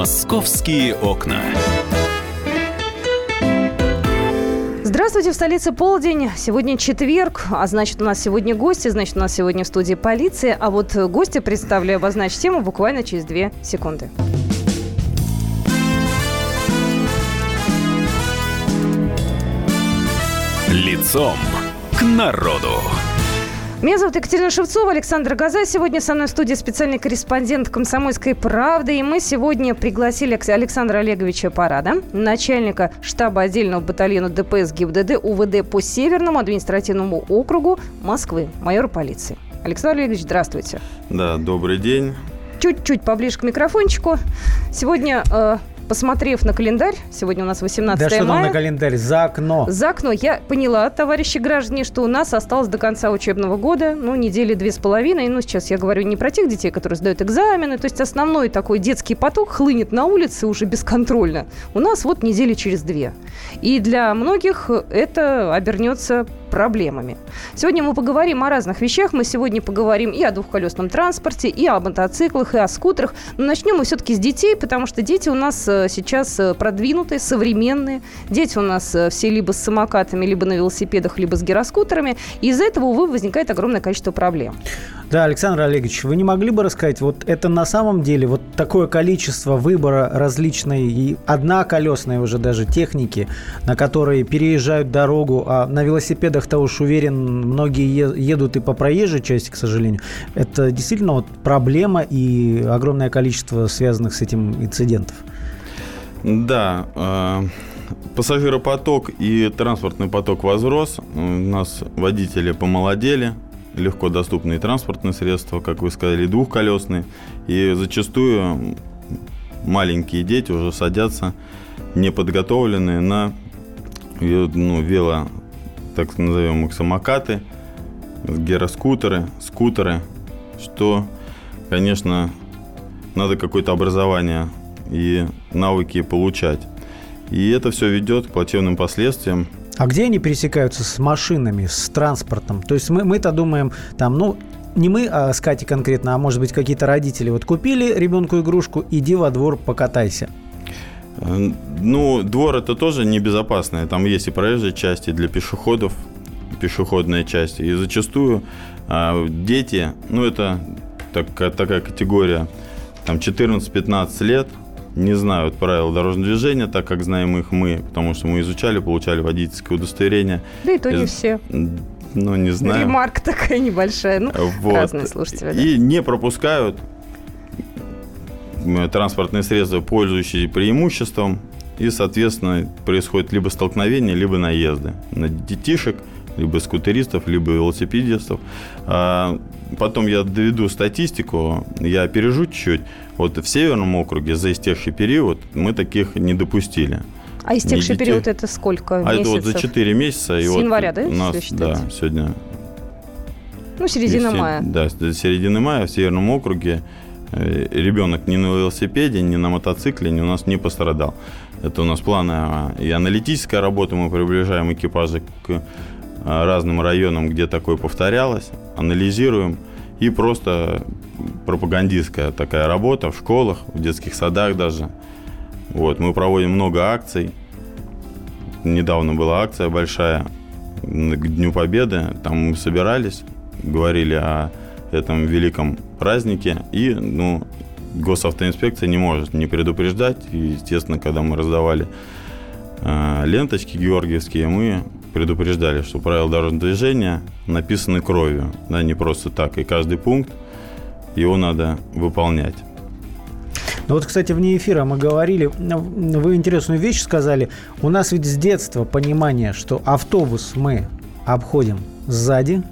«Московские окна». Здравствуйте, в столице полдень. Сегодня четверг, а значит, у нас сегодня гости, значит, у нас сегодня в студии полиция. А вот гости, представляю, обозначить тему буквально через 2 секунды. Лицом к народу. Меня зовут Екатерина Шевцова, Александр Рогоза. Сегодня со мной в студии специальный корреспондент «Комсомольской правды». И мы сегодня пригласили Александра Олеговича Парада, начальника штаба отдельного батальона ДПС ГИБДД УВД по Северному административному округу Москвы, майора полиции. Александр Олегович, здравствуйте. Да, добрый день. Чуть-чуть поближе к микрофончику. Сегодня... Посмотрев на календарь, сегодня у нас 18 мая. Да что там на календарь? За окно. За окно. Я поняла, товарищи граждане, что у нас осталось до конца учебного года, недели 2,5. Сейчас я говорю не про тех детей, которые сдают экзамены. То есть основной такой детский поток хлынет на улице уже бесконтрольно. У нас вот недели через 2. И для многих это обернется проблемами. Сегодня мы поговорим о разных вещах. Мы сегодня поговорим и о двухколесном транспорте, и о мотоциклах, и о скутерах. Но начнем мы все-таки с детей, потому что дети у нас сейчас продвинутые, современные. Дети у нас все либо с самокатами, либо на велосипедах, либо с гироскутерами. И из-за этого, увы, возникает огромное количество проблем. Да, Александр Олегович, вы не могли бы рассказать, вот это на самом деле вот такое количество выбора различной и одноколесной уже даже техники, на которые переезжают дорогу, а на велосипедах-то уж уверен, многие едут и по проезжей части, к сожалению. Это действительно вот проблема и огромное количество связанных с этим инцидентов. Да, пассажиропоток и транспортный поток возрос. У нас водители помолодели, легко доступные транспортные средства, как вы сказали, двухколесные. И зачастую маленькие дети уже садятся неподготовленные на вело, так назовем их, самокаты, гироскутеры, скутеры, что, конечно, надо какое-то образование и навыки получать. И это все ведет к плачевным последствиям. А где они пересекаются с машинами, с транспортом? То есть мы-то думаем, не мы, а с Катей конкретно, а может быть какие-то родители. Вот купили ребенку игрушку, иди во двор, покатайся. Двор это тоже небезопасное. Там есть и проезжая часть, и для пешеходов пешеходная часть. И зачастую дети, это такая категория, 14-15 лет, не знают правил дорожного движения, так как знаем их мы, потому что мы изучали, получали водительские удостоверения. Да и то не все. Не знаю. Ремарка такая небольшая. Разные слушатели. Да. И не пропускают транспортные средства, пользующиеся преимуществом, и, соответственно, происходит либо столкновение, либо наезды на детишек, либо скутеристов, либо велосипедистов. Потом я доведу статистику, я опережу чуть-чуть. Вот в Северном округе за истекший период мы таких не допустили. А истекший период это сколько месяцев? Это за 4 месяца. С января, да? У нас, да, сегодня... середина мая. Да, до середины мая в Северном округе ребенок ни на велосипеде, ни на мотоцикле у нас не пострадал. Это у нас плановая и аналитическая работа. Мы приближаем экипажи к разным районам, где такое повторялось, анализируем. И просто пропагандистская такая работа в школах, в детских садах даже. Мы проводим много акций. Недавно была акция большая к Дню Победы. Там мы собирались, говорили о этом великом празднике. И госавтоинспекция не может не предупреждать. И, естественно, когда мы раздавали ленточки георгиевские, мы предупреждали, что правила дорожного движения написаны кровью, не просто так. И каждый пункт, его надо выполнять. Кстати, вне эфира мы говорили, вы интересную вещь сказали. У нас ведь с детства понимание, что автобус мы обходим сзади,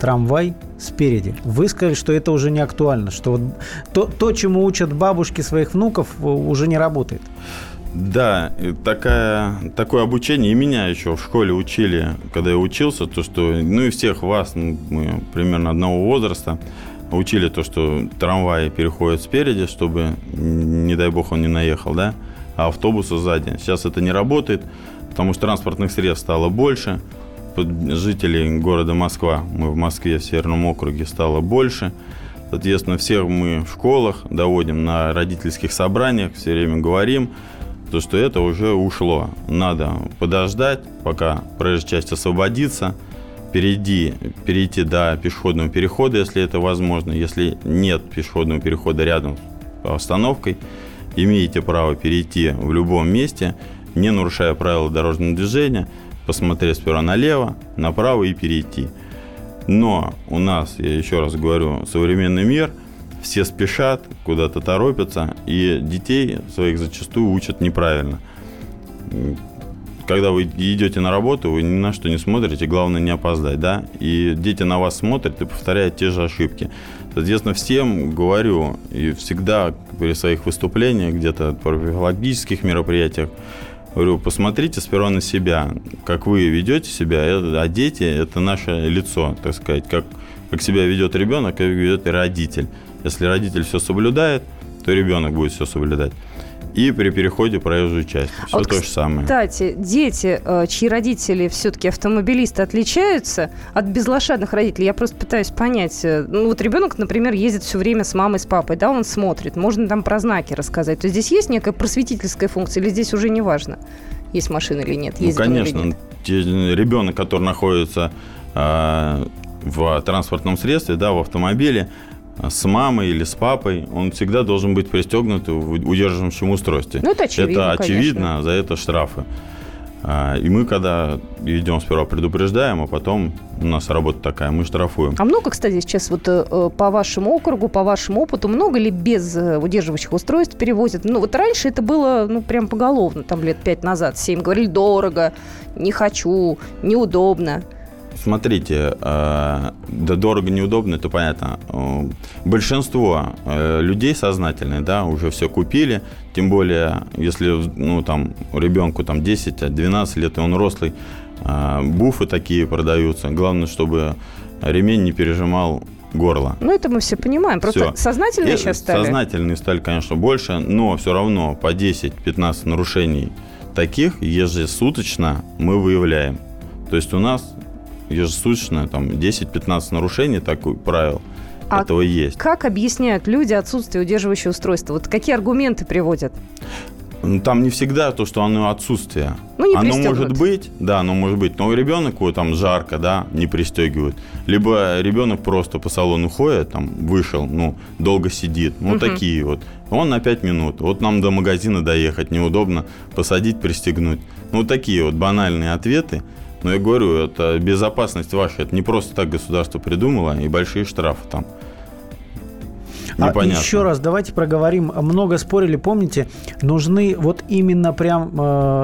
трамвай спереди. Вы сказали, что это уже не актуально, что то, чему учат бабушки своих внуков, уже не работает. Да, такое обучение, и меня еще в школе учили, когда я учился, то что, и всех вас, мы примерно одного возраста, учили то, что трамвай переходит спереди, чтобы, не дай бог, он не наехал, да, а автобусы сзади. Сейчас это не работает, потому что транспортных средств стало больше, жителей города Москва, мы в Москве, в Северном округе, стало больше. Соответственно, всех мы в школах доводим, на родительских собраниях все время говорим, то, что это уже ушло. Надо подождать, пока проезжая часть освободится, перейти до пешеходного перехода, если это возможно. Если нет пешеходного перехода рядом с остановкой, имеете право перейти в любом месте, не нарушая правила дорожного движения, посмотреть сперва налево, направо и перейти. Но у нас, я еще раз говорю, современный мир, все спешат, куда-то торопятся, и детей своих зачастую учат неправильно. Когда вы идете на работу, вы ни на что не смотрите, главное не опоздать, да? И дети на вас смотрят и повторяют те же ошибки. Соответственно, всем говорю, и всегда при своих выступлениях, где-то профилактических мероприятиях, говорю, посмотрите сперва на себя, как вы ведете себя, а дети – это наше лицо, так сказать, как себя ведет ребенок, как ведет и родитель. Если родитель все соблюдает, то ребенок будет все соблюдать. И при переходе в проезжую часть. Все вот, то же самое. Кстати, дети, чьи родители все-таки автомобилисты, отличаются от безлошадных родителей. Я просто пытаюсь понять. Ну, вот ребенок, например, ездит все время с мамой, с папой. Да, он смотрит. Можно там про знаки рассказать. То есть здесь есть некая просветительская функция или здесь уже не важно, есть машина или нет? Ну, конечно. Или нет? Ребенок, который находится в транспортном средстве, да, в автомобиле, с мамой или с папой, он всегда должен быть пристегнут в удерживающем устройстве. Ну, это очевидно, конечно. За это штрафы. И мы, когда идем, сперва предупреждаем, а потом у нас работа такая, мы штрафуем. А много, кстати, сейчас вот по вашему округу, по вашему опыту, много ли без удерживающих устройств перевозят? Ну, вот раньше это было, ну, прям поголовно, там, лет 5 назад, 7, говорили, дорого, не хочу, неудобно. Смотрите, да, дорого, неудобно, это понятно. Большинство людей сознательные, да, уже все купили. Тем более, если, ну, там, ребенку там 10-12 лет, и он рослый, буфы такие продаются. Главное, чтобы ремень не пережимал горло. Ну, это мы все понимаем. Просто все. Сознательные сейчас стали? Сознательные стали, конечно, больше, но все равно по 10-15 нарушений таких ежесуточно мы выявляем. То есть у нас... ежесуточно, там, 10-15 нарушений, такое правило, этого есть. Как объясняют люди отсутствие удерживающего устройства? Вот какие аргументы приводят? Ну, там не всегда то, что оно отсутствие. Ну, не пристегнут. Оно может быть, да, оно может быть, но ребенку там жарко, да, не пристегивают. Либо ребенок просто по салону ходит, там, вышел, ну, долго сидит, ну, такие вот. Он на 5 минут, вот нам до магазина доехать неудобно, посадить, пристегнуть. Ну, такие вот банальные ответы. Но я говорю, это безопасность ваша. Это не просто так государство придумало, и большие штрафы там. Непонятно. А еще раз давайте проговорим. Много спорили, помните, нужны вот именно прям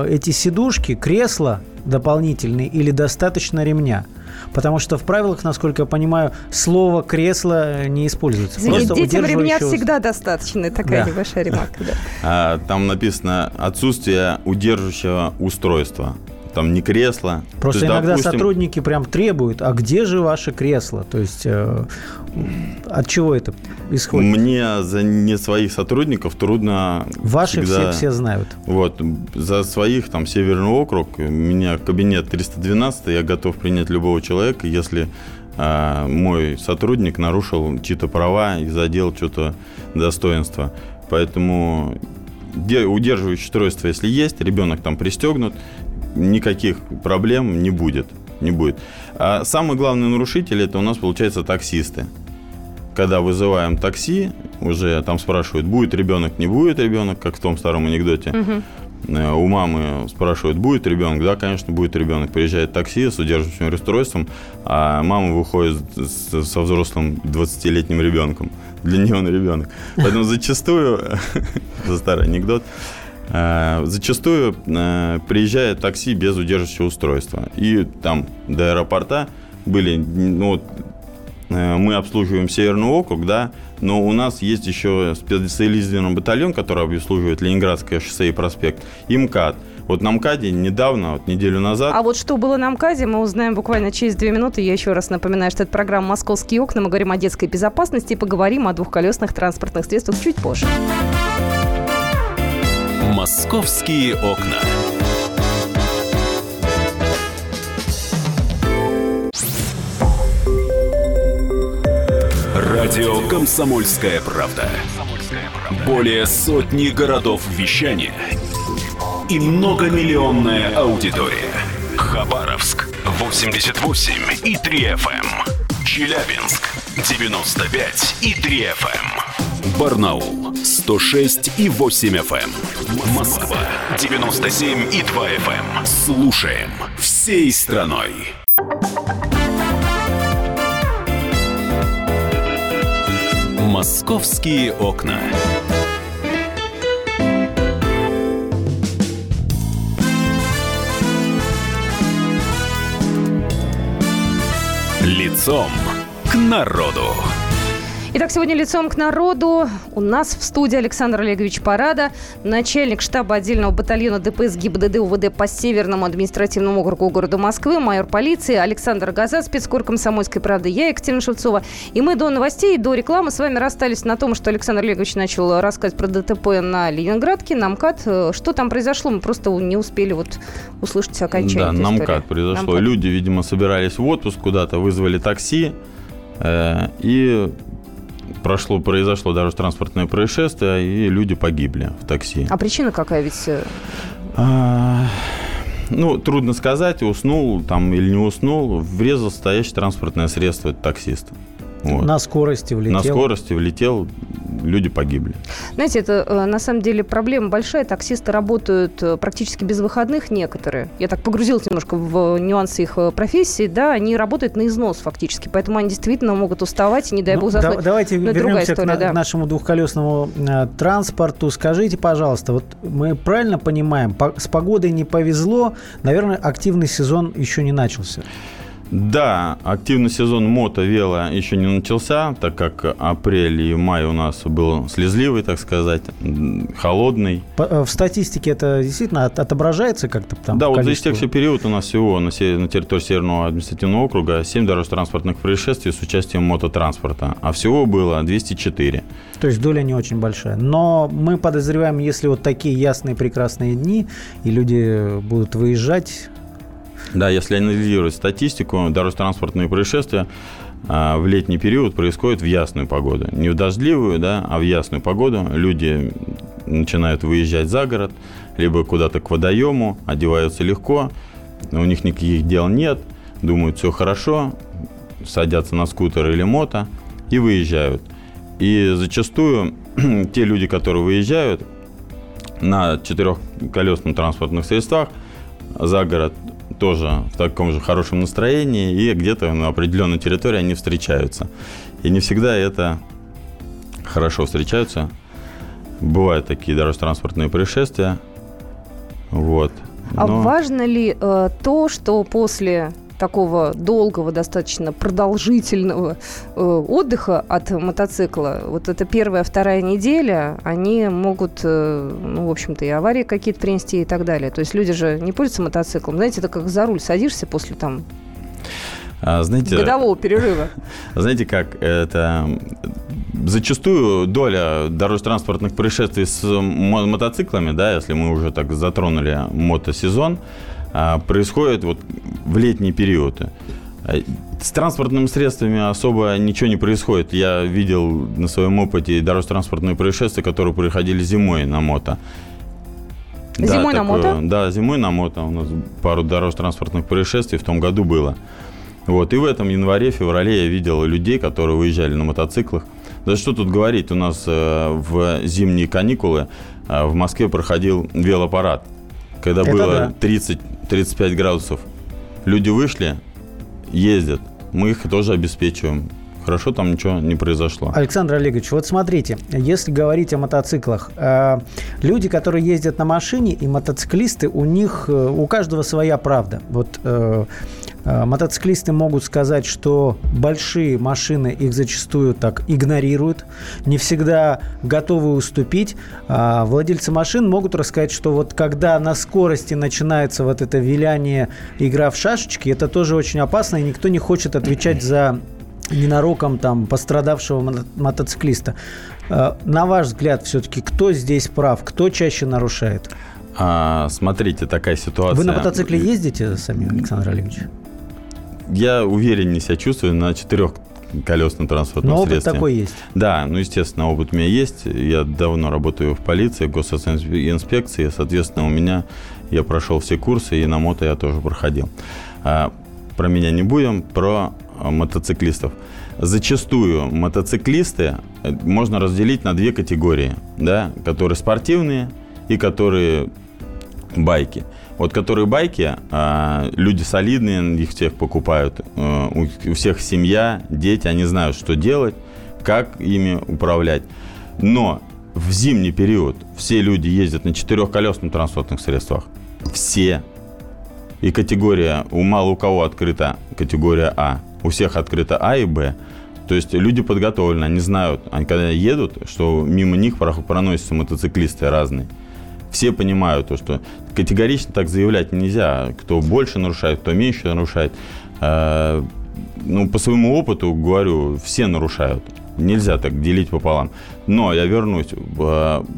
эти сидушки, кресла дополнительные или достаточно ремня? Потому что в правилах, насколько я понимаю, слово «кресло» не используется. Детям ремня всегда достаточно. Такая небольшая ремарка. Да. Там написано «отсутствие удерживающего устройства». Там не кресло. Просто есть, иногда, допустим, сотрудники прям требуют, а где же ваше кресло? То есть от чего это исходит? Мне за не своих сотрудников трудно... Ваши всегда... все знают. Вот. За своих, там, Северный округ, у меня кабинет 312, я готов принять любого человека, если мой сотрудник нарушил чьи-то права и задел что-то достоинство. Поэтому удерживающее устройство, если есть, ребенок там пристегнут, никаких проблем не будет. Не будет. А самый главный нарушитель – это у нас, получается, таксисты. Когда вызываем такси, уже там спрашивают, будет ребенок, не будет ребенок, как в том старом анекдоте. У мамы спрашивают, будет ребенок? Да, конечно, будет ребенок. Приезжает такси с удерживающим устройством, а мама выходит со взрослым 20-летним ребенком. Для нее он ребенок. Поэтому зачастую, за старый анекдот, зачастую приезжает такси без удерживающего устройства. И там до аэропорта были... Ну, мы обслуживаем Северный округ, да, но у нас есть еще специализированный батальон, который обслуживает Ленинградское шоссе и проспект, и МКАД. Вот на МКАДе недавно, вот неделю назад... А вот что было на МКАДе, мы узнаем буквально через 2 минуты. Я еще раз напоминаю, что это программа «Московские окна». Мы говорим о детской безопасности и поговорим о двухколесных транспортных средствах чуть позже. «Московские окна». Радио «Комсомольская правда». Более сотни городов вещания и многомиллионная аудитория. Хабаровск 88,3 FM, Челябинск 95,3 FM, Барнаул 106,8 FM, Москва 97,2 FM. Слушаем всей страной. Московские окна. Лицом к народу. Итак, сегодня «Лицом к народу» у нас в студии Александр Олегович Парада, начальник штаба отдельного батальона ДПС ГИБДД УВД по Северному административному округу города Москвы, майор полиции Александр Рогоза, спецкор «Комсомольской правды», я, Екатерина Шевцова. И мы до новостей, до рекламы с вами расстались на том, что Александр Олегович начал рассказывать про ДТП на Ленинградке, на МКАД. Что там произошло, мы просто не успели вот услышать окончание. Да, на МКАД произошло. МКАД. Люди, видимо, собирались в отпуск куда-то, вызвали такси и... Произошло дорожно-транспортное происшествие, и люди погибли в такси. А причина какая ведь? Трудно сказать, уснул там или не уснул. Врезал стоящее транспортное средство, это таксист. Вот. На скорости влетел, люди погибли. Знаете, это на самом деле проблема большая. Таксисты работают практически без выходных некоторые. Я так погрузилась немножко в нюансы их профессии. Да, они работают на износ фактически, поэтому они действительно могут уставать и, не дай бог, заснуть. Давайте вернемся к нашему двухколесному транспорту. Скажите, пожалуйста, вот мы правильно понимаем, с погодой не повезло, наверное, активный сезон еще не начался? Да, активный сезон мото-вело еще не начался, так как апрель и май у нас был слезливый, так сказать, холодный. В статистике это действительно отображается как-то там? Да, вот за истекший период у нас всего на территории Северного административного округа 7 дорожно-транспортных происшествий с участием мототранспорта, а всего было 204. То есть доля не очень большая. Но мы подозреваем, если вот такие ясные прекрасные дни, и люди будут выезжать... Да, если анализировать статистику, дорожно-транспортные происшествия в летний период происходят в ясную погоду. Не в дождливую, да, а в ясную погоду люди начинают выезжать за город, либо куда-то к водоему, одеваются легко, у них никаких дел нет, думают, все хорошо, садятся на скутер или мото и выезжают. И зачастую те люди, которые выезжают на четырехколесных транспортных средствах за город, тоже в таком же хорошем настроении, и где-то на определенной территории они встречаются. И не всегда это хорошо встречаются. Бывают такие дорожно-транспортные происшествия. Вот. Но... А важно ли то, что после такого долгого, достаточно продолжительного отдыха от мотоцикла, вот это первая, вторая неделя, они могут, в общем-то, и аварии какие-то принести и так далее. То есть люди же не пользуются мотоциклом. Знаете, это как за руль садишься после там годового перерыва. Знаете, как это... Зачастую доля дорожно-транспортных происшествий с мотоциклами, да, если мы уже так затронули мотосезон, происходит вот в летний период. С транспортными средствами особо ничего не происходит. Я видел на своем опыте дорожно-транспортные происшествия, которые происходили зимой на мото. Зимой на мото? Да, зимой на мото. У нас пару дорожно-транспортных происшествий в том году было. Вот. И в этом январе-феврале я видел людей, которые выезжали на мотоциклах. Да что тут говорить, у нас в зимние каникулы в Москве проходил велопарад, когда это было 30-35 градусов. Люди вышли, ездят, мы их тоже обеспечиваем. Хорошо, там ничего не произошло. Александр Олегович, вот смотрите, если говорить о мотоциклах, люди, которые ездят на машине, и мотоциклисты, у них, у каждого своя правда. Вот мотоциклисты могут сказать, что большие машины их зачастую так игнорируют, не всегда готовы уступить. А владельцы машин могут рассказать, что вот когда на скорости начинается вот это виляние, игра в шашечки, это тоже очень опасно, и никто не хочет отвечать за ненароком там пострадавшего мотоциклиста. На ваш взгляд, все-таки кто здесь прав, кто чаще нарушает? Смотрите, такая ситуация. Вы на мотоцикле ездите сами, Александр Олегович? Я увереннее себя чувствую на четырех колесном транспортном средстве. Но опыт такой есть. Да, ну, естественно, опыт у меня есть. Я давно работаю в полиции, в госинспекции. Соответственно, у меня я прошел все курсы, и на мото я тоже проходил. Про меня не будем, про мотоциклистов. Зачастую мотоциклисты можно разделить на две категории, да, которые спортивные и которые байки. Вот которые байки, люди солидные, их всех покупают, у всех семья, дети, они знают, что делать, как ими управлять. Но в зимний период все люди ездят на четырехколесных транспортных средствах. Все. И категория, мало у кого открыта категория А. У всех открыто А и Б. То есть люди подготовлены, они знают, они когда едут, что мимо них проносятся мотоциклисты разные. Все понимают, что категорично так заявлять нельзя. Кто больше нарушает, кто меньше нарушает. Ну, по своему опыту, говорю, все нарушают. Нельзя так делить пополам. Но я вернусь.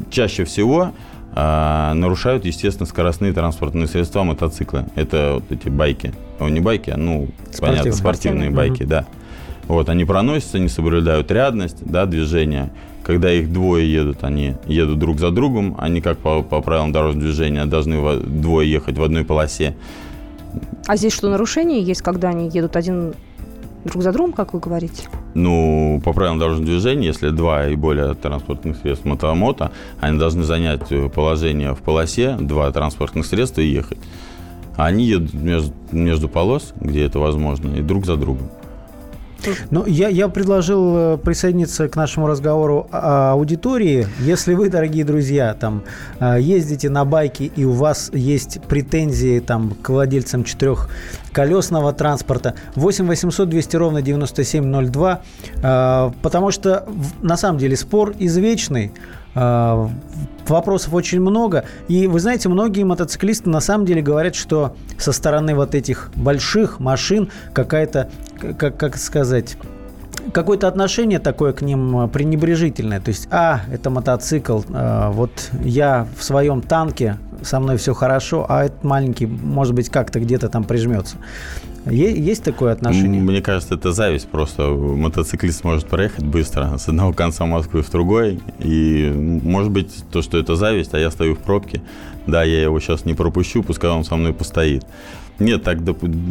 Чаще всего нарушают, естественно, скоростные транспортные средства, мотоциклы. Это вот эти байки. О, не байки, а, ну, понятно, спортивные байки, да. Вот, они проносятся, не соблюдают рядность, да, движения. Когда их двое едут, они едут друг за другом. Они, как по правилам дорожного движения, должны двое ехать в одной полосе. А здесь что, нарушение есть, когда они едут один друг за другом, как вы говорите? Ну, по правилам дорожного движения, если два и более транспортных средств мотомото, они должны занять положение в полосе, два транспортных средства и ехать. Они едут между полос, где это возможно, и друг за другом. Ну, я предложил присоединиться к нашему разговору аудитории. Если вы, дорогие друзья, там, ездите на байке и у вас есть претензии там, к владельцам четырехколесного транспорта, 8 800 200 ровно 9702, потому что на самом деле спор извечный. Вопросов очень много. И вы знаете, многие мотоциклисты на самом деле говорят, что со стороны вот этих больших машин какая-то, как сказать, какое-то отношение такое к ним пренебрежительное. То есть, это мотоцикл, вот я в своем танке, со мной все хорошо, а этот маленький, может быть, как-то где-то там прижмется. Есть такое отношение? Мне кажется, это зависть просто. Мотоциклист может проехать быстро с одного конца Москвы в другой. И, может быть, то, что это зависть, а я стою в пробке. Да, я его сейчас не пропущу, пускай он со мной постоит. Нет, так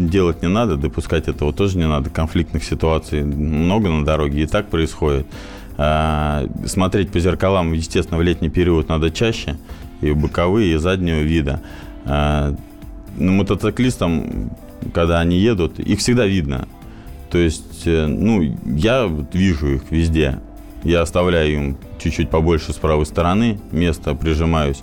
делать не надо, допускать этого тоже не надо. Конфликтных ситуаций много на дороге, и так происходит. Смотреть по зеркалам, естественно, в летний период надо чаще. И боковые, и заднего вида. Мотоциклистам, когда они едут, их всегда видно. То есть, ну, я вижу их везде. Я оставляю им чуть-чуть побольше с правой стороны места, прижимаюсь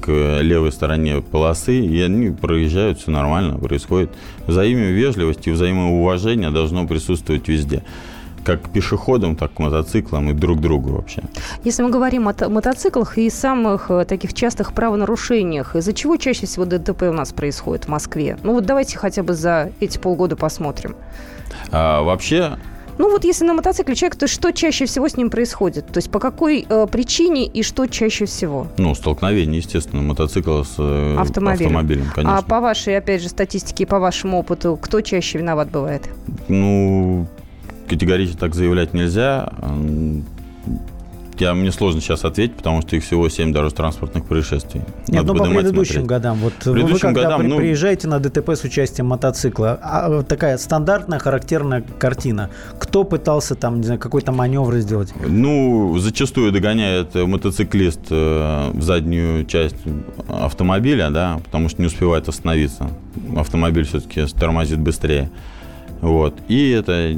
к левой стороне полосы, и они проезжают, все нормально происходит. Взаимная вежливость и взаимное уважение должно присутствовать везде. Как к пешеходам, так к мотоциклам и друг к другу вообще. Если мы говорим о мотоциклах и самых таких частых правонарушениях, из-за чего чаще всего ДТП у нас происходит в Москве? Ну вот давайте хотя бы за эти полгода посмотрим. Вообще... Ну вот если на мотоцикле человек, то что чаще всего с ним происходит? То есть по какой причине и что чаще всего? Ну, столкновение, естественно, мотоцикла с автомобилем, конечно. А по вашей, опять же, статистике и по вашему опыту, кто чаще виноват бывает? Ну... Категорично так заявлять нельзя. Мне сложно сейчас ответить, потому что их всего 7 дорожно-транспортных происшествий. Нет, но по предыдущим годам. Вот предыдущим вы когда годам, приезжаете на ДТП с участием мотоцикла, такая стандартная характерная картина. Кто пытался там, не знаю, какой-то маневр сделать? Ну, зачастую догоняет мотоциклист в заднюю часть автомобиля, да, потому что не успевает остановиться. Автомобиль все-таки тормозит быстрее. Вот. И это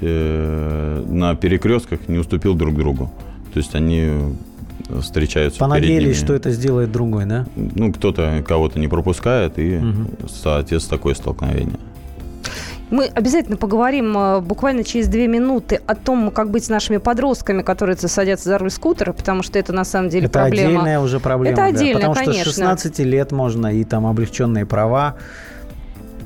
на перекрестках не уступил друг другу. То есть они встречаются перед ними. Понадеялись, что это сделает другой, да? Ну, кто-то кого-то не пропускает, и, соответственно, такое столкновение. Мы обязательно поговорим буквально через 2 минуты о том, как быть с нашими подростками, которые садятся за руль скутера, потому что это на самом деле это проблема. Это отдельная уже проблема. Это отдельная, да, потому конечно. Потому что с 16 лет можно и там облегченные права.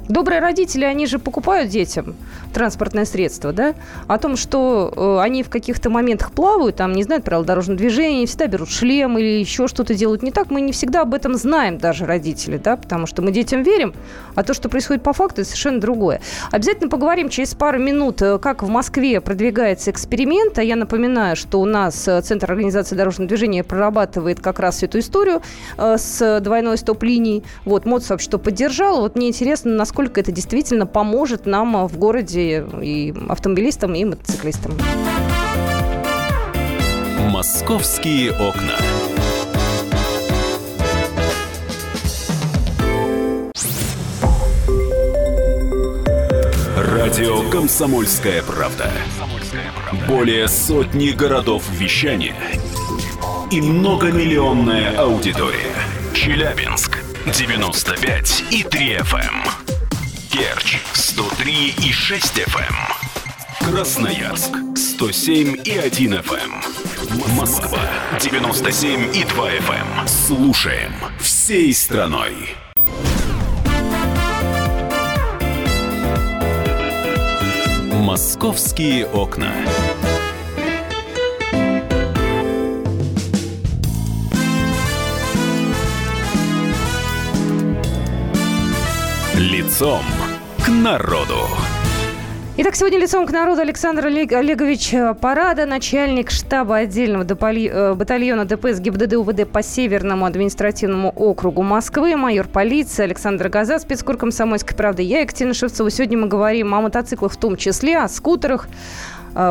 Добрые родители, они же покупают детям транспортное средство, да? О том, что они в каких-то моментах плавают, там не знают правил дорожного движения, не всегда берут шлем или еще что-то делают не так, мы не всегда об этом знаем даже, родители, да? Потому что мы детям верим, а то, что происходит по факту, это совершенно другое. Обязательно поговорим через пару минут, как в Москве продвигается эксперимент. А я напоминаю, что у нас Центр организации дорожного движения прорабатывает как раз эту историю с двойной стоп-линией. Вот, МОД сообщество поддержало. Вот мне интересно, насколько это действительно поможет нам в городе и автомобилистам, и мотоциклистам. Московские окна. Радио «Комсомольская правда». Более сотни городов вещания и многомиллионная аудитория. Челябинск 95,3 FM. Керчь 103,6 FM. Красноярск 107,1 FM. Москва 97,2 FM. Слушаем всей страной. Московские окна. Лицом к народу. Итак, сегодня лицом к народу Александр Олегович Парада, начальник штаба отдельного батальона ДПС ГИБДД УВД по Северному административному округу Москвы, майор полиции Александр Рогоза, спецкор «Комсомольской правды». Я, Екатерина Шевцова. Сегодня мы говорим о мотоциклах в том числе, о скутерах.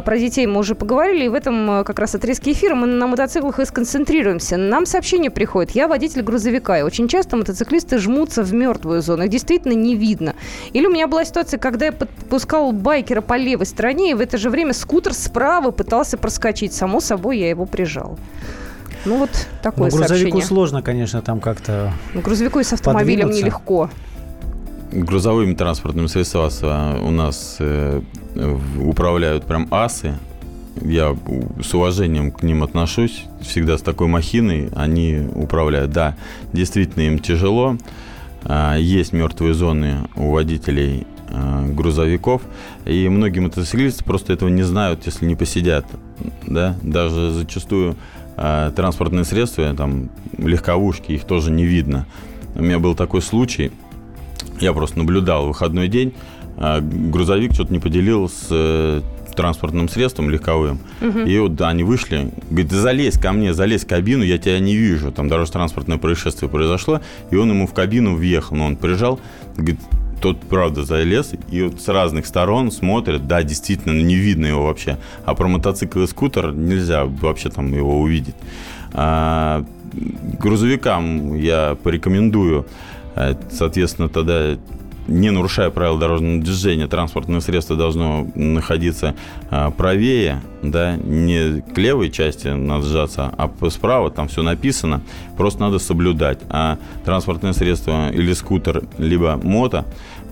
Про детей мы уже поговорили, и в этом как раз отрезке эфира мы на мотоциклах и сконцентрируемся. Нам сообщение приходит. Я водитель грузовика, и очень часто мотоциклисты жмутся в мертвую зону. Их действительно не видно. Или у меня была ситуация, когда я подпускал байкера по левой стороне, и в это же время скутер справа пытался проскочить. Само собой, я его прижал. Ну, вот такое грузовику сообщение. Грузовику сложно, конечно, там как-то грузовику и с автомобилем нелегко. Грузовыми транспортными средствами у нас управляют прям асы. Я с уважением к ним отношусь. Всегда с такой махиной они управляют. Да, действительно им тяжело. Есть мертвые зоны у водителей грузовиков. И многие мотоциклисты просто этого не знают, если не посидят. Да? Даже зачастую транспортные средства, там, легковушки, их тоже не видно. У меня был такой случай. Я просто наблюдал выходной день, грузовик что-то не поделил с транспортным средством легковым. Uh-huh. И вот да, они вышли, говорит, залезь ко мне, залезь в кабину, я тебя не вижу. Там дорожно-транспортное происшествие произошло, и он ему в кабину въехал, но он прижал, говорит, тот правда залез, и вот с разных сторон смотрят, да, действительно, не видно его вообще. А про мотоцикл и скутер нельзя вообще там его увидеть. Грузовикам я порекомендую, соответственно, тогда, не нарушая правила дорожного движения, транспортное средство должно находиться правее, да, не к левой части надо сжаться, а справа, там все написано, просто надо соблюдать. А транспортное средство или скутер, либо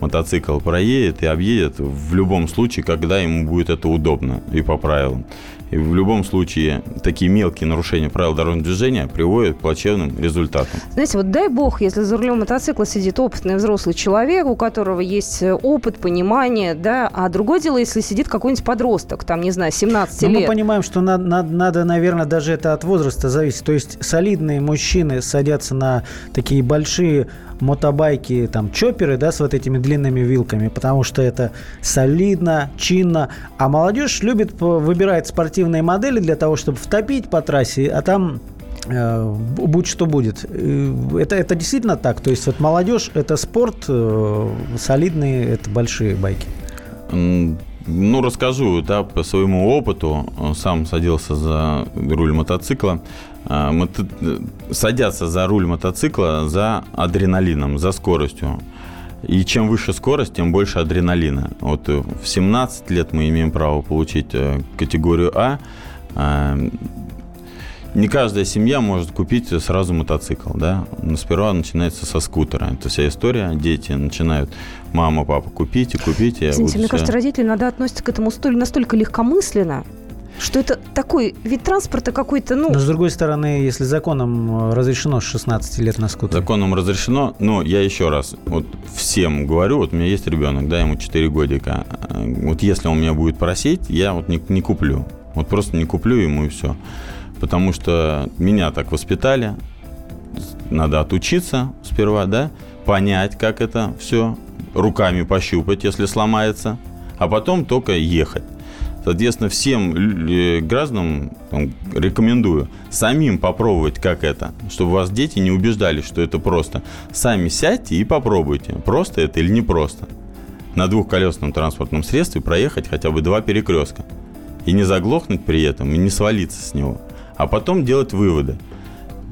мотоцикл проедет и объедет в любом случае, когда ему будет это удобно и по правилам. И в любом случае такие мелкие нарушения правил дорожного движения приводят к плачевным результатам. Знаете, вот дай бог, если за рулем мотоцикла сидит опытный взрослый человек, у которого есть опыт, понимание, да, а другое дело, если сидит какой-нибудь подросток, там, не знаю, 17 лет. Мы понимаем, что надо, наверное, даже это от возраста зависит. То есть солидные мужчины садятся на такие большие мотобайки, там, чопперы, да, с вот этими длинными вилками, потому что это солидно, чинно. А молодежь любит, выбирает спортивные модели для того, чтобы втопить по трассе, а там будь что будет. Это действительно так? То есть вот молодежь – это спорт, солидные – это большие байки. Ну, расскажу, да, по своему опыту. Сам садился за руль мотоцикла. Садятся за руль мотоцикла за адреналином, за скоростью. И чем выше скорость, тем больше адреналина. Вот в 17 лет мы имеем право получить категорию А. Не каждая семья может купить сразу мотоцикл, да? Но сперва начинается со скутера. Это вся история. Дети начинают, мама, папа, купите, купите. Извините, мне кажется, родители иногда относятся к этому настолько легкомысленно, что это такой вид транспорта какой-то, ну... Но, с другой стороны, если законом разрешено с 16 лет на скутере. Законом разрешено, но я еще раз вот всем говорю, вот у меня есть ребенок, да, ему 4 годика, вот если он меня будет просить, я вот не куплю, вот просто не куплю ему и все, потому что меня так воспитали, надо отучиться сперва, да, понять, как это все, руками пощупать, если сломается, а потом только ехать. Соответственно, всем гражданам там, рекомендую самим попробовать, как это, чтобы вас дети не убеждали, что это просто. Сами сядьте и попробуйте, просто это или не просто. На двухколесном транспортном средстве проехать хотя бы 2 перекрестка. И не заглохнуть при этом, и не свалиться с него. А потом делать выводы.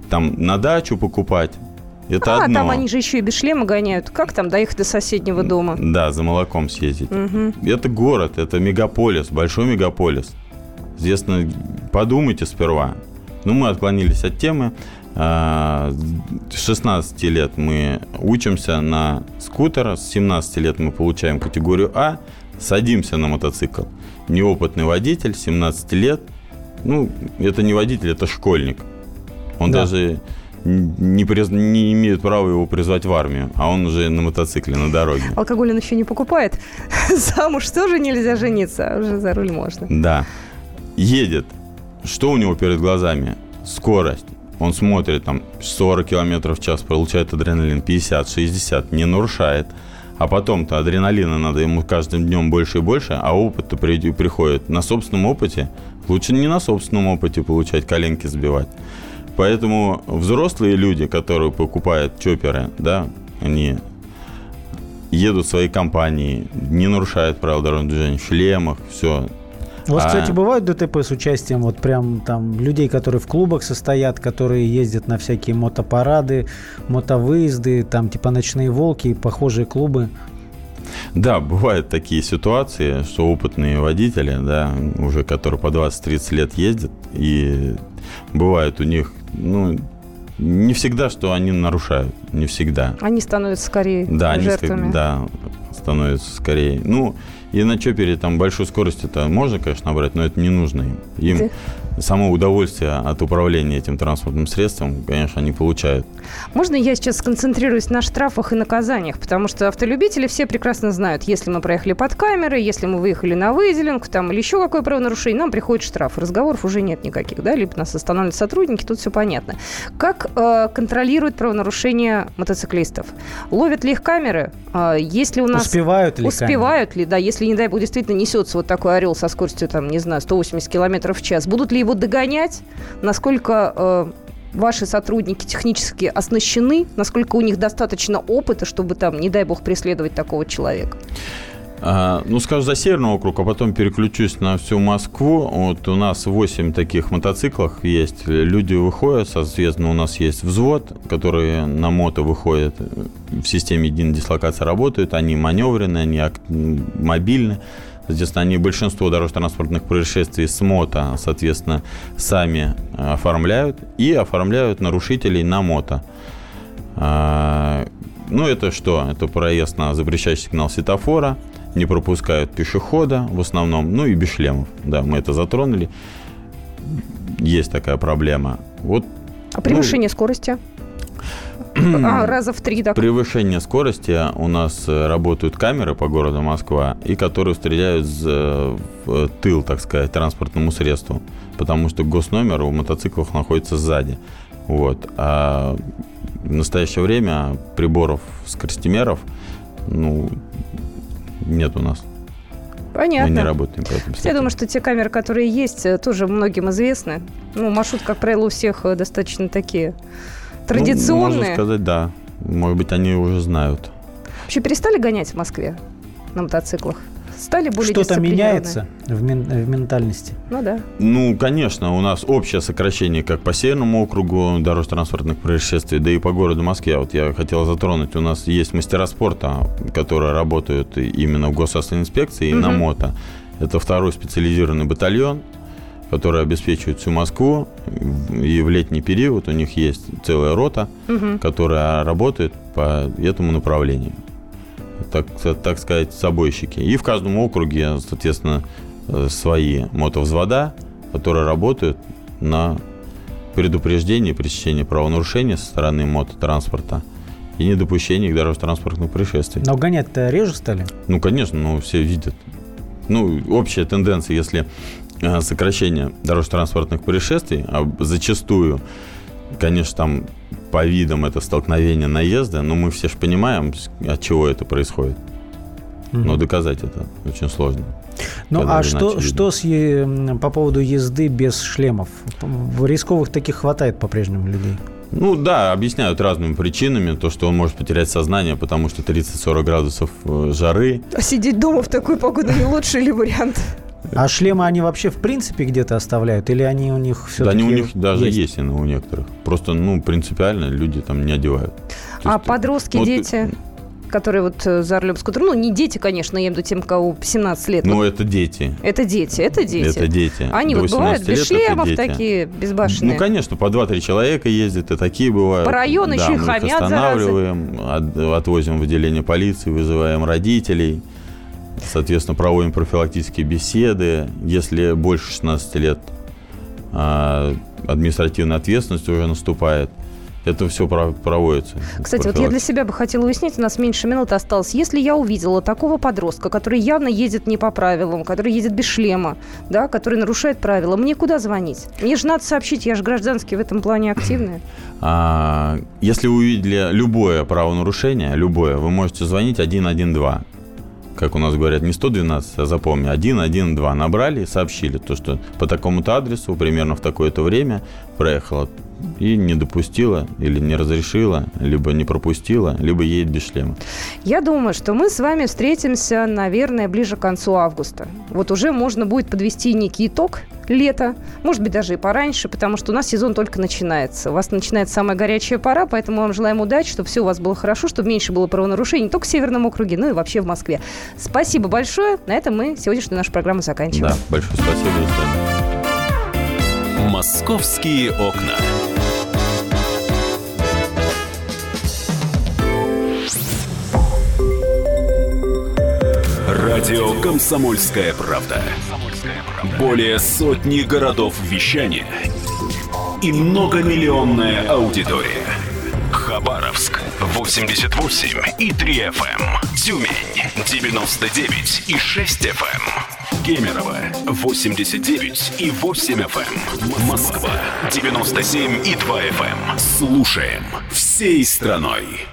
Там на дачу покупать. Это одно. Там они же еще и без шлема гоняют. Как там доехать до соседнего дома? Да, за молоком съездить. Угу. Это город, это мегаполис, большой мегаполис. Естественно, подумайте сперва. Ну, мы отклонились от темы. С 16 лет мы учимся на скутера, с 17 лет мы получаем категорию А, садимся на мотоцикл. Неопытный водитель, 17 лет. Ну, это не водитель, это школьник. Он даже... Не имеют права его призвать в армию, а он уже на мотоцикле на дороге. Алкоголь он еще не покупает. Замуж тоже нельзя жениться, а уже за руль можно. Да. Едет. Что у него перед глазами? Скорость. Он смотрит, там, 40 км в час, получает адреналин 50, 60, не нарушает. А потом-то адреналина надо ему каждым днем больше и больше, а опыт-то приходит. На собственном опыте лучше не на собственном опыте получать, коленки сбивать. Поэтому взрослые люди, которые покупают чоперы, да, они едут в свои компании, не нарушают правила дорожного движения, в шлемах, все. У вас, кстати, бывают ДТП с участием вот прям там людей, которые в клубах состоят, которые ездят на всякие мотопарады, мотовыезды, там типа «Ночные волки» и похожие клубы? Да, бывают такие ситуации, что опытные водители, да, уже которые по 20-30 лет ездят, и бывает у них... Ну, не всегда, что они нарушают, не всегда. Они становятся скорее жертвами. Становятся скорее. Ну, и на чопере там большую скорость это можно, конечно, набрать, но это не нужно им. Само удовольствие от управления этим транспортным средством, конечно, они получают. Можно я сейчас сконцентрируюсь на штрафах и наказаниях? Потому что автолюбители все прекрасно знают, если мы проехали под камеры, если мы выехали на выделенку там, или еще какое правонарушение, нам приходит штраф. Разговоров уже нет никаких, да? Либо нас останавливают сотрудники, тут все понятно. Как контролируют правонарушения мотоциклистов? Ловят ли их камеры? Если у нас... Успевают ли камеры? Да, если, не дай бог, действительно несется вот такой орел со скоростью, там, не знаю, 180 км в час, будут ли его догонять, насколько ваши сотрудники технически оснащены, насколько у них достаточно опыта, чтобы там, не дай бог, преследовать такого человека? Ну, скажу за Северный округ, а потом переключусь на всю Москву. Вот у нас 8 таких мотоциклах есть. Люди выходят, соответственно, у нас есть взвод, который на мото выходит. В системе единой дислокации работают. Они маневренные, они мобильны. Соответственно, они большинство дорожно-транспортных происшествий с мото, соответственно, сами оформляют и оформляют нарушителей на мото. Ну, это что? Это проезд на запрещающий сигнал светофора, не пропускают пешехода в основном, ну и без шлемов. Да, мы это затронули. Есть такая проблема. Вот, а превышение скорости? Раза в 3, да. Превышение скорости у нас работают камеры по городу Москва, и которые стреляют в тыл, так сказать, транспортному средству, потому что госномер у мотоциклов находится сзади. Вот. А в настоящее время приборов скоростимеров нет у нас. Понятно. Мы не работаем по этому. Я думаю, что те камеры, которые есть, тоже многим известны. Ну, маршрут, как правило, у всех достаточно такие... Традиционные? Ну, можно сказать, да. Может быть, они уже знают. Вообще перестали гонять в Москве на мотоциклах? Стали более дисциплинированными? Что-то меняется в ментальности? Ну, да. Ну, конечно, у нас общее сокращение как по Северному округу дорожно-транспортных происшествий, да и по городу Москве. Вот я хотел затронуть. У нас есть мастера спорта, которые работают именно в госавтоинспекции и на мото. Это 2-й специализированный батальон, которые обеспечивают всю Москву, и в летний период у них есть целая рота, которая работает по этому направлению, так сказать, собойщики. И в каждом округе, соответственно, свои мотовзвода, которые работают на предупреждение пресечения правонарушения со стороны мототранспорта и недопущение их дорожно-транспортных происшествий. Но гонять-то реже стали? Ну, конечно, все видят. Общая тенденция, если сокращение дорожно-транспортных происшествий, а зачастую, конечно, там по видам это столкновение, наезда, но мы все же понимаем, от чего это происходит. Но доказать это очень сложно. По поводу езды без шлемов? Рисковых таких хватает по-прежнему людей? Объясняют разными причинами. То, что он может потерять сознание, потому что 30-40 градусов жары. А сидеть дома в такую погоду не лучший ли вариант? А шлемы они вообще в принципе где-то оставляют? Или они у них все-таки есть? Да, они у них даже есть у некоторых. Просто, принципиально люди там не одевают. То есть, подростки, дети... которые за рулем скутера, не дети, конечно, я имею в виду тем, кому 17 лет. Это дети. Это дети. Они бывают без шлемов такие, безбашенные. Конечно, по 2-3 человека ездят, и такие бывают. По району еще и хамят, останавливаем, отвозим в отделение полиции, вызываем родителей, соответственно, проводим профилактические беседы. Если больше 16 лет, административная ответственность уже наступает. Это все проводится. Кстати, я для себя бы хотела уяснить, у нас меньше минуты осталось. Если я увидела такого подростка, который явно едет не по правилам, который едет без шлема, да, который нарушает правила, мне куда звонить? Мне же надо сообщить, я же гражданский в этом плане активный. Если вы увидели любое правонарушение, любое, вы можете звонить 112. Как у нас говорят, не 112, а запомни, 112. Набрали и сообщили, что по такому-то адресу, примерно в такое-то время проехала и не допустила, или не разрешила, либо не пропустила, либо едет без шлема. Я думаю, что мы с вами встретимся, наверное, ближе к концу августа. Уже можно будет подвести некий итог лета, может быть, даже и пораньше, потому что у нас сезон только начинается. У вас начинается самая горячая пора, поэтому вам желаем удачи, чтобы все у вас было хорошо, чтобы меньше было правонарушений не только в Северном округе, но и вообще в Москве. Спасибо большое. На этом мы сегодняшнюю нашу программу заканчиваем. Да, большое спасибо. «Московские окна». Радио «Комсомольская правда». Более сотни городов вещания и многомиллионная аудитория. Хабаровск 88,3 FM, Тюмень 99,6 FM, Кемерово 89,8 FM, Москва 97,2 FM. Слушаем всей страной.